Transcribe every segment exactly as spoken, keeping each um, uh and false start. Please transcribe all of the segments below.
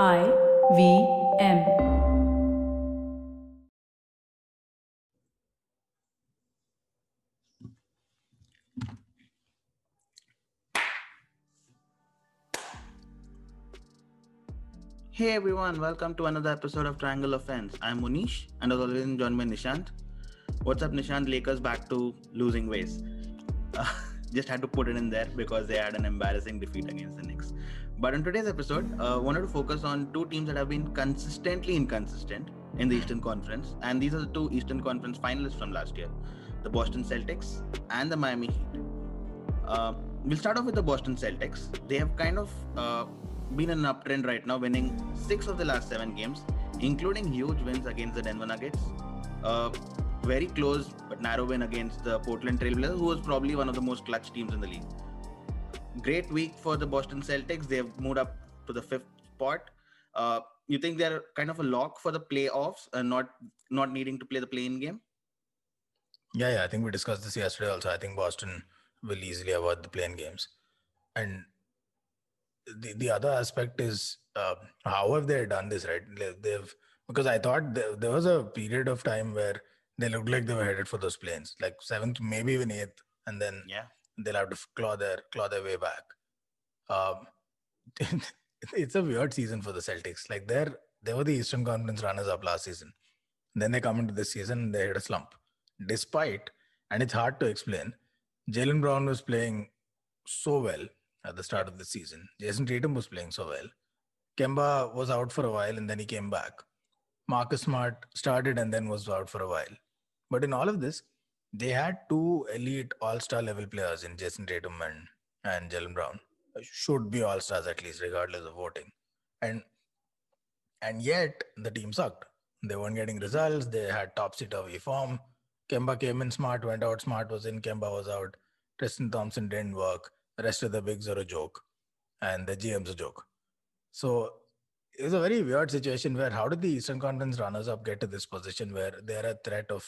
I V M. Hey everyone, welcome to another episode of Triangle Offense. I'm Monish, and as always I'm joined by Nishant. What's up Nishant, Lakers back to losing ways. Uh, just had to put it in there because they had an embarrassing defeat against the Knicks. But in today's episode, I uh, wanted to focus on two teams that have been consistently inconsistent in the Eastern Conference. And these are the two Eastern Conference finalists from last year, the Boston Celtics and the Miami Heat. Uh, we'll start off with the Boston Celtics. They have kind of uh, been in an uptrend right now, winning six of the last seven games, including huge wins against the Denver Nuggets. Uh, very close but narrow win against the Portland Trailblazers, who was probably one of the most clutch teams in the league. Great week for the Boston Celtics. They have moved up to the fifth spot. Uh, you think they're kind of a lock for the playoffs and not not needing to play the play-in game? Yeah, yeah. I think we discussed this yesterday also. I think Boston will easily avoid the play-in games. And the, the other aspect is uh, how have they done this, right? They've Because I thought there, there was a period of time where they looked like they were headed for those play-ins, like seventh, maybe even eighth. And then... yeah. They'll have to claw their claw their way back. Um, it's a weird season for the Celtics. Like they're they were the Eastern Conference runners-up last season. And then they come into this season and they hit a slump. Despite, and it's hard to explain, Jaylen Brown was playing so well at the start of the season. Jayson Tatum was playing so well. Kemba was out for a while and then he came back. Marcus Smart started and then was out for a while. But in all of this, they had two elite all-star level players in Jayson Tatum and, and Jaylen Brown. Should be all-stars at least, regardless of voting. And and yet, the team sucked. They weren't getting results. They had topsy-turvy form. Kemba came in, Smart went out. Smart was in, Kemba was out. Tristan Thompson didn't work. The rest of the bigs are a joke. And the G M's a joke. So, it was a very weird situation where how did the Eastern Conference runners-up get to this position where they're a threat of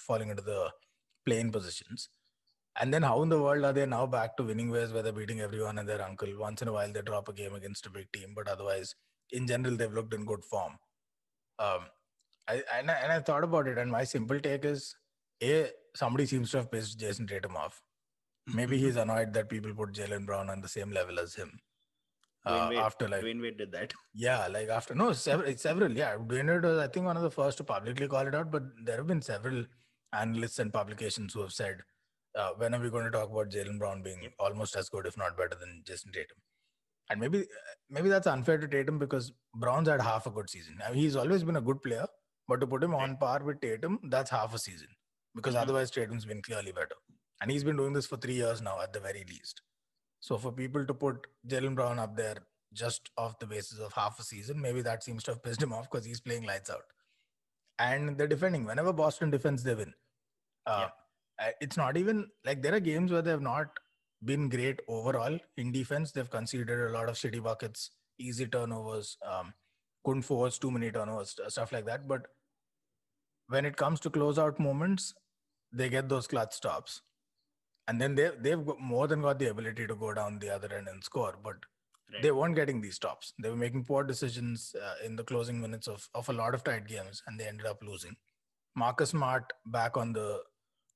falling into the play-in positions, and then how in the world are they now back to winning ways where they're beating everyone and their uncle? Once in a while they drop a game against a big team, but otherwise in general they've looked in good form. Um, I, and, I, and I thought about it, and my simple take is, A, somebody seems to have pissed Jayson Tatum off. Maybe he's annoyed that people put Jaylen Brown on the same level as him. Uh, Wade, after like Dwyane Wade did that. Yeah, like after, no, several, several yeah. Dwyane Wade was I think one of the first to publicly call it out, but there have been several analysts and publications who have said, uh, when are we going to talk about Jaylen Brown being almost as good, if not better than Jayson Tatum? And maybe maybe that's unfair to Tatum because Brown's had half a good season. I mean, he's always been a good player, but to put him on par with Tatum, that's half a season because mm-hmm. otherwise Tatum's been clearly better. And he's been doing this for three years now at the very least. So for people to put Jaylen Brown up there just off the basis of half a season, maybe that seems to have pissed him off because he's playing lights out. And they're defending. Whenever Boston defends, they win. Uh, yeah. It's not even like there are games where they have not been great overall in defense. They've conceded a lot of shitty buckets, easy turnovers, um, couldn't force too many turnovers, stuff like that. But when it comes to closeout moments, they get those clutch stops. And then they, they've more than got the ability to go down the other end and score. But right. They weren't getting these stops. They were making poor decisions uh, in the closing minutes of, of a lot of tight games, and they ended up losing. Marcus Smart back on the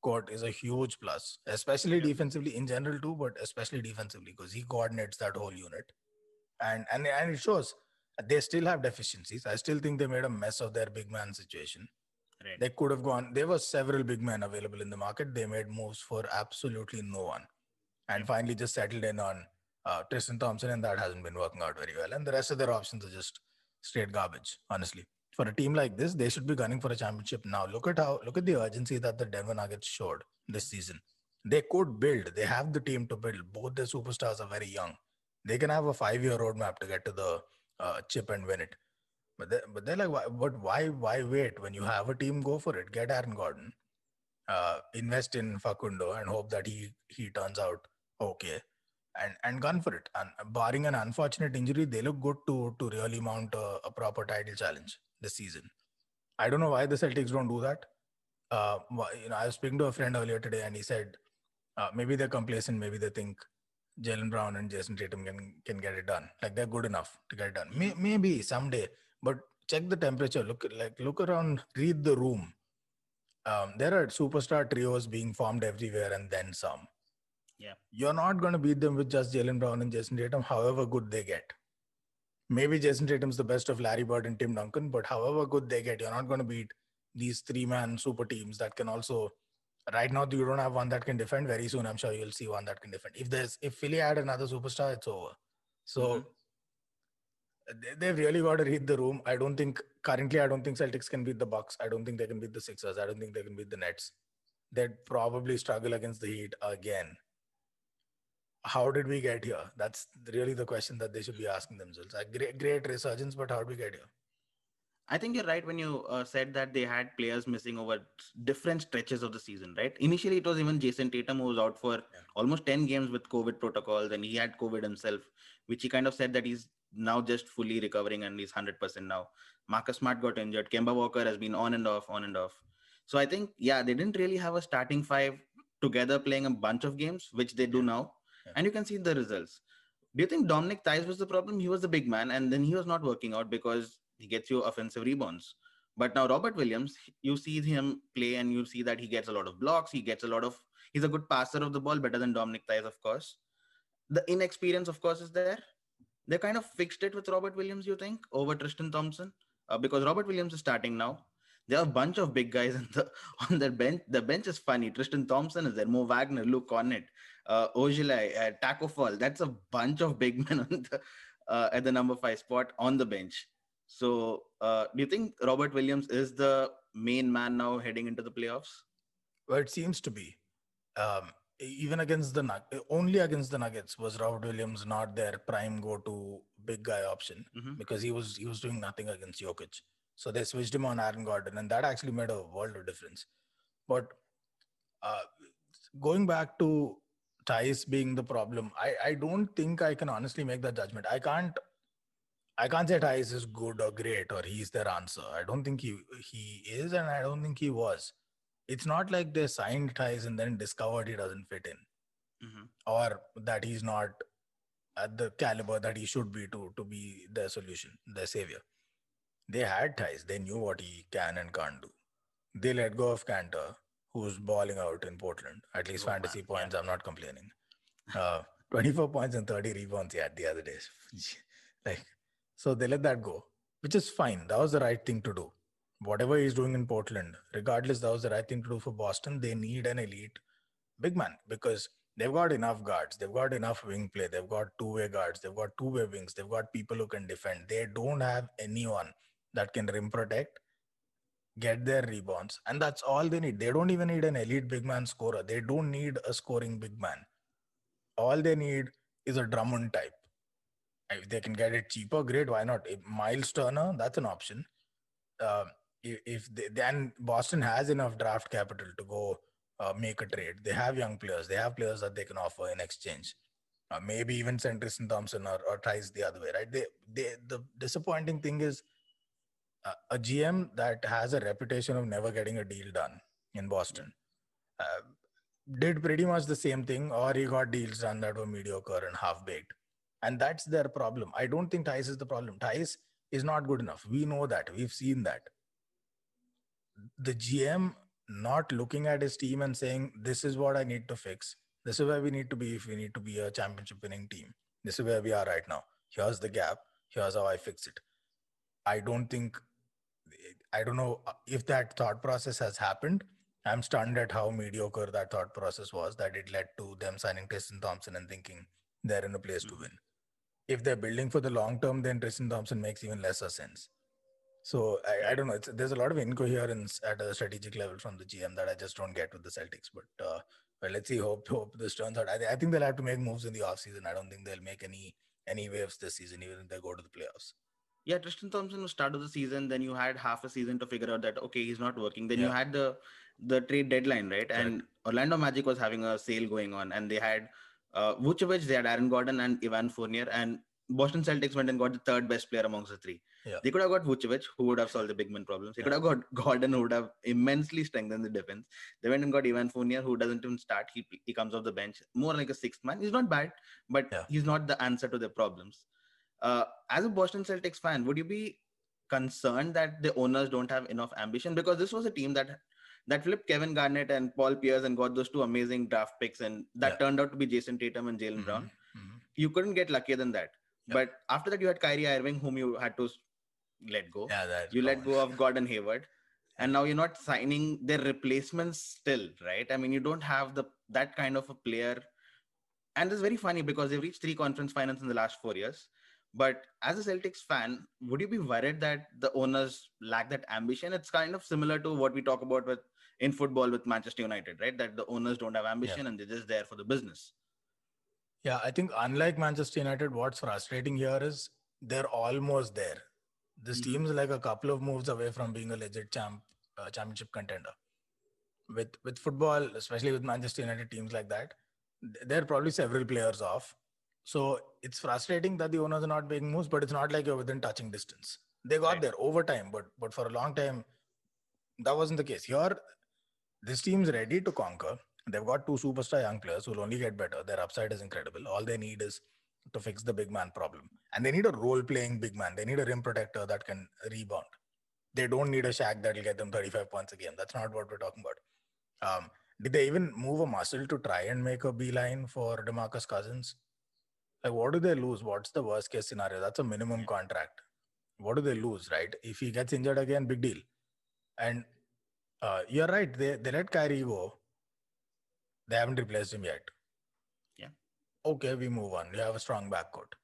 court is a huge plus, especially yeah. defensively in general too, but especially defensively because he coordinates that whole unit. And, and, and it shows they still have deficiencies. I still think they made a mess of their big man situation. Right. They could have gone. There were several big men available in the market. They made moves for absolutely no one. And finally just settled in on uh, Tristan Thompson, and that hasn't been working out very well. And the rest of their options are just straight garbage, honestly. For a team like this, they should be gunning for a championship now. Look at how look at the urgency that the Denver Nuggets showed this season. They could build. They have the team to build. Both their superstars are very young. They can have a five-year roadmap to get to the uh, chip and win it. But they're, but they're like, why, but why why wait? When you have a team, go for it. Get Aaron Gordon. Uh, invest in Facundo and hope that he, he turns out okay. And and gun for it. And barring an unfortunate injury, they look good to, to really mount a, a proper title challenge this season. I don't know why the Celtics don't do that. Uh, you know, I was speaking to a friend earlier today and he said, uh, maybe they're complacent. Maybe they think Jaylen Brown and Jayson Tatum can, can get it done. Like, they're good enough to get it done. May, maybe someday, but check the temperature. Look, like, look around, read the room. Um, there are superstar trios being formed everywhere and then some. Yeah, you're not going to beat them with just Jaylen Brown and Jayson Tatum, however good they get. Maybe Jayson Tatum's the best of Larry Bird and Tim Duncan, but however good they get, you're not going to beat these three-man super teams that can also... Right now, you don't have one that can defend. Very soon, I'm sure you'll see one that can defend. If there's if Philly add another superstar, it's over. So mm-hmm. they, they've really got to read the room. I don't think... Currently, I don't think Celtics can beat the Bucks. I don't think they can beat the Sixers. I don't think they can beat the Nets. They'd probably struggle against the Heat again. How did we get here? That's really the question that they should be asking themselves. A great, great resurgence, but how did we get here? I think you're right when you uh, said that they had players missing over different stretches of the season, right? Initially, it was even Jayson Tatum who was out for yeah. almost ten games with COVID protocols, and he had COVID himself, which he kind of said that he's now just fully recovering and he's one hundred percent now. Marcus Smart got injured. Kemba Walker has been on and off, on and off. So I think, yeah, they didn't really have a starting five together playing a bunch of games, which they do yeah. now. Yeah. And you can see the results. Do you think Dominic Thijs was the problem? He was the big man, and then he was not working out because he gets you offensive rebounds. But now Robert Williams, you see him play and you see that he gets a lot of blocks. He gets a lot of... He's a good passer of the ball, better than Dominic Thijs, of course. The inexperience, of course, is there. They kind of fixed it with Robert Williams, you think, over Tristan Thompson? Uh, because Robert Williams is starting now. There are a bunch of big guys in the, on their bench. The bench is funny. Tristan Thompson is there. Mo Wagner, Luke Connett, uh, Ojilai, uh, Taco Fall. That's a bunch of big men on the, uh, at the number five spot on the bench. So uh, do you think Robert Williams is the main man now heading into the playoffs? Well, it seems to be. Um, even against the Nuggets, only against the Nuggets was Robert Williams not their prime go-to big guy option mm-hmm. because he was he was doing nothing against Jokic. So they switched him on Aaron Gordon, and that actually made a world of difference. But uh, going back to Thijs being the problem, I, I don't think I can honestly make that judgment. I can't I can't say Thijs is good or great or he's their answer. I don't think he, he is, and I don't think he was. It's not like they signed Thijs and then discovered he doesn't fit in mm-hmm. or that he's not at the caliber that he should be to, to be their solution, their savior. They had Thijs. They knew what he can and can't do. They let go of Kanter, who's balling out in Portland. At least oh, fantasy man. points, I'm not complaining. Uh, twenty-four points and thirty rebounds he had the other days. like, so they let that go, which is fine. That was the right thing to do. Whatever he's doing in Portland, regardless, that was the right thing to do for Boston. They need an elite big man because they've got enough guards. They've got enough wing play. They've got two-way guards. They've got two-way wings. They've got people who can defend. They don't have anyone that can rim protect, get their rebounds. And that's all they need. They don't even need an elite big man scorer. They don't need a scoring big man. All they need is a Drummond type. If they can get it cheaper, great, why not? If Miles Turner, that's an option. Uh, if they, then Boston has enough draft capital to go uh, make a trade. They have young players. They have players that they can offer in exchange. Uh, maybe even send Tristan Thompson or, or Thijs the other way, right? They, they, the disappointing thing is, Uh, a G M that has a reputation of never getting a deal done in Boston uh, did pretty much the same thing, or he got deals done that were mediocre and half-baked. And that's their problem. I don't think Thijs is the problem. Thijs is not good enough. We know that. We've seen that. The G M not looking at his team and saying, this is what I need to fix. This is where we need to be if we need to be a championship-winning team. This is where we are right now. Here's the gap. Here's how I fix it. I don't think... I don't know if that thought process has happened. I'm stunned at how mediocre that thought process was, that it led to them signing Tristan Thompson and thinking they're in a place mm-hmm. to win. If they're building for the long term, then Tristan Thompson makes even lesser sense. So I, I don't know. It's, there's a lot of incoherence at a strategic level from the G M that I just don't get with the Celtics. But uh, well, let's see. Hope hope this turns out. I, I think they'll have to make moves in the offseason. I don't think they'll make any any waves this season, even if they go to the playoffs. Yeah, Tristan Thompson was start of the season. Then you had half a season to figure out that, okay, he's not working. Then yeah. you had the the trade deadline, right? Correct. And Orlando Magic was having a sale going on. And they had uh, Vucevic, they had Aaron Gordon and Evan Fournier. And Boston Celtics went and got the third best player amongst the three. Yeah. They could have got Vucevic, who would have solved the big man problems. They yeah. could have got Gordon, who would have immensely strengthened the defense. They went and got Evan Fournier, who doesn't even start. He he comes off the bench, more like a sixth man. He's not bad, but yeah. he's not the answer to their problems. Uh, as a Boston Celtics fan, would you be concerned that the owners don't have enough ambition? Because this was a team that that flipped Kevin Garnett and Paul Pierce and got those two amazing draft picks, and that yeah. turned out to be Jayson Tatum and Jaylen mm-hmm. Brown. Mm-hmm. You couldn't get luckier than that. Yep. But after that, you had Kyrie Irving, whom you had to let go. Yeah, that you let go yeah. of Gordon Hayward. And now you're not signing their replacements still, right? I mean, you don't have the that kind of a player. And it's very funny because they've reached three conference finals in the last four years. But as a Celtics fan, would you be worried that the owners lack that ambition? It's kind of similar to what we talk about with in football with Manchester United, right? That the owners don't have ambition yeah. and they're just there for the business. Yeah, I think unlike Manchester United, what's frustrating here is they're almost there. This mm-hmm. team's like a couple of moves away from being a legit champ, uh, championship contender. With with football, especially with Manchester United teams like that, they're probably several players off. So it's frustrating that the owners are not making moves, but it's not like you're within touching distance. They got right. there over time, but but for a long time, that wasn't the case. Here, this team's ready to conquer. They've got two superstar young players who will only get better. Their upside is incredible. All they need is to fix the big man problem. And they need a role-playing big man. They need a rim protector that can rebound. They don't need a Shaq that will get them thirty-five points a game. That's not what we're talking about. Um, did they even move a muscle to try and make a beeline for DeMarcus Cousins? Like, what do they lose? What's the worst-case scenario? That's a minimum contract. What do they lose, right? If he gets injured again, big deal. And uh, you're right. They, they let Kyrie go. They haven't replaced him yet. Yeah. Okay, we move on. You have a strong backcourt.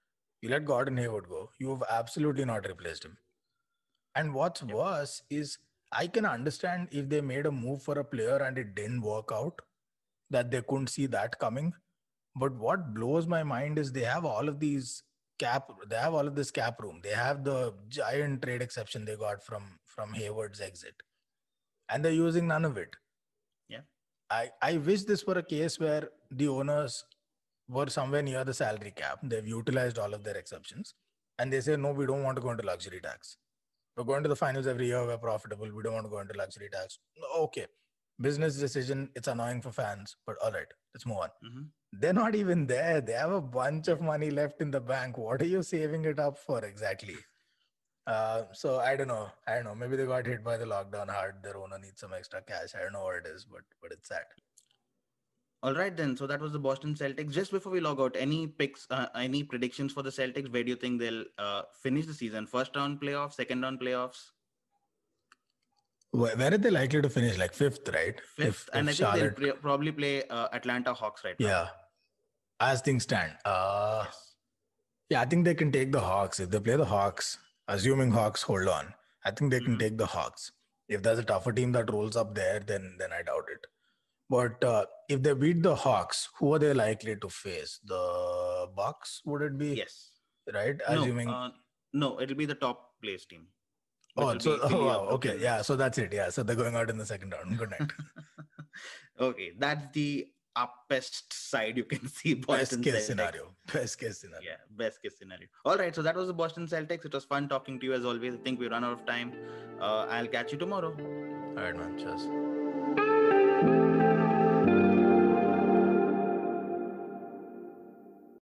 You let Gordon Hayward go. You have absolutely not replaced him. And what's yeah. worse is, I can understand if they made a move for a player and it didn't work out, that they couldn't see that coming. But what blows my mind is they have all of these cap. They have all of this cap room. They have the giant trade exception they got from from Hayward's exit, and they're using none of it. I, I wish this were a case where the owners were somewhere near the salary cap. They've utilized all of their exceptions. And they say, no, we don't want to go into luxury tax. We're going to the finals every year. We're profitable. We don't want to go into luxury tax. Okay. Business decision. It's annoying for fans. But all right, let's move on. Mm-hmm. They're not even there. They have a bunch of money left in the bank. What are you saving it up for exactly? Uh, so I don't know. I don't know. Maybe they got hit by the lockdown hard. Their owner needs some extra cash. I don't know what it is, but but it's sad. All right then. So that was the Boston Celtics. Just before we log out, any picks, uh, any predictions for the Celtics? Where do you think they'll uh, finish the season? First round playoffs, second round playoffs? Where are they likely to finish? Like fifth, right? Fifth, if, and if I Charlotte... think they'll pre- probably play uh, Atlanta Hawks right now. Yeah, as things stand. Uh, yes. Yeah, I think they can take the Hawks if they play the Hawks. Assuming Hawks hold on, I think they can take the Hawks. If there's a tougher team that rolls up there, then then I doubt it. But uh, if they beat the Hawks, who are they likely to face? The Bucks, would it be? Yes. Right? No, Assuming uh, no, it'll be the top place team. Oh, so, oh wow, okay. Place. Yeah, so that's it. Yeah, so they're going out in the second round. Good night. Okay, that's the uppest side you can see. Boston best case Celtics. scenario. Best case scenario. Yeah, best case scenario. All right, so that was the Boston Celtics. It was fun talking to you as always. I think we run out of time. Uh, I'll catch you tomorrow. All right, man. Cheers.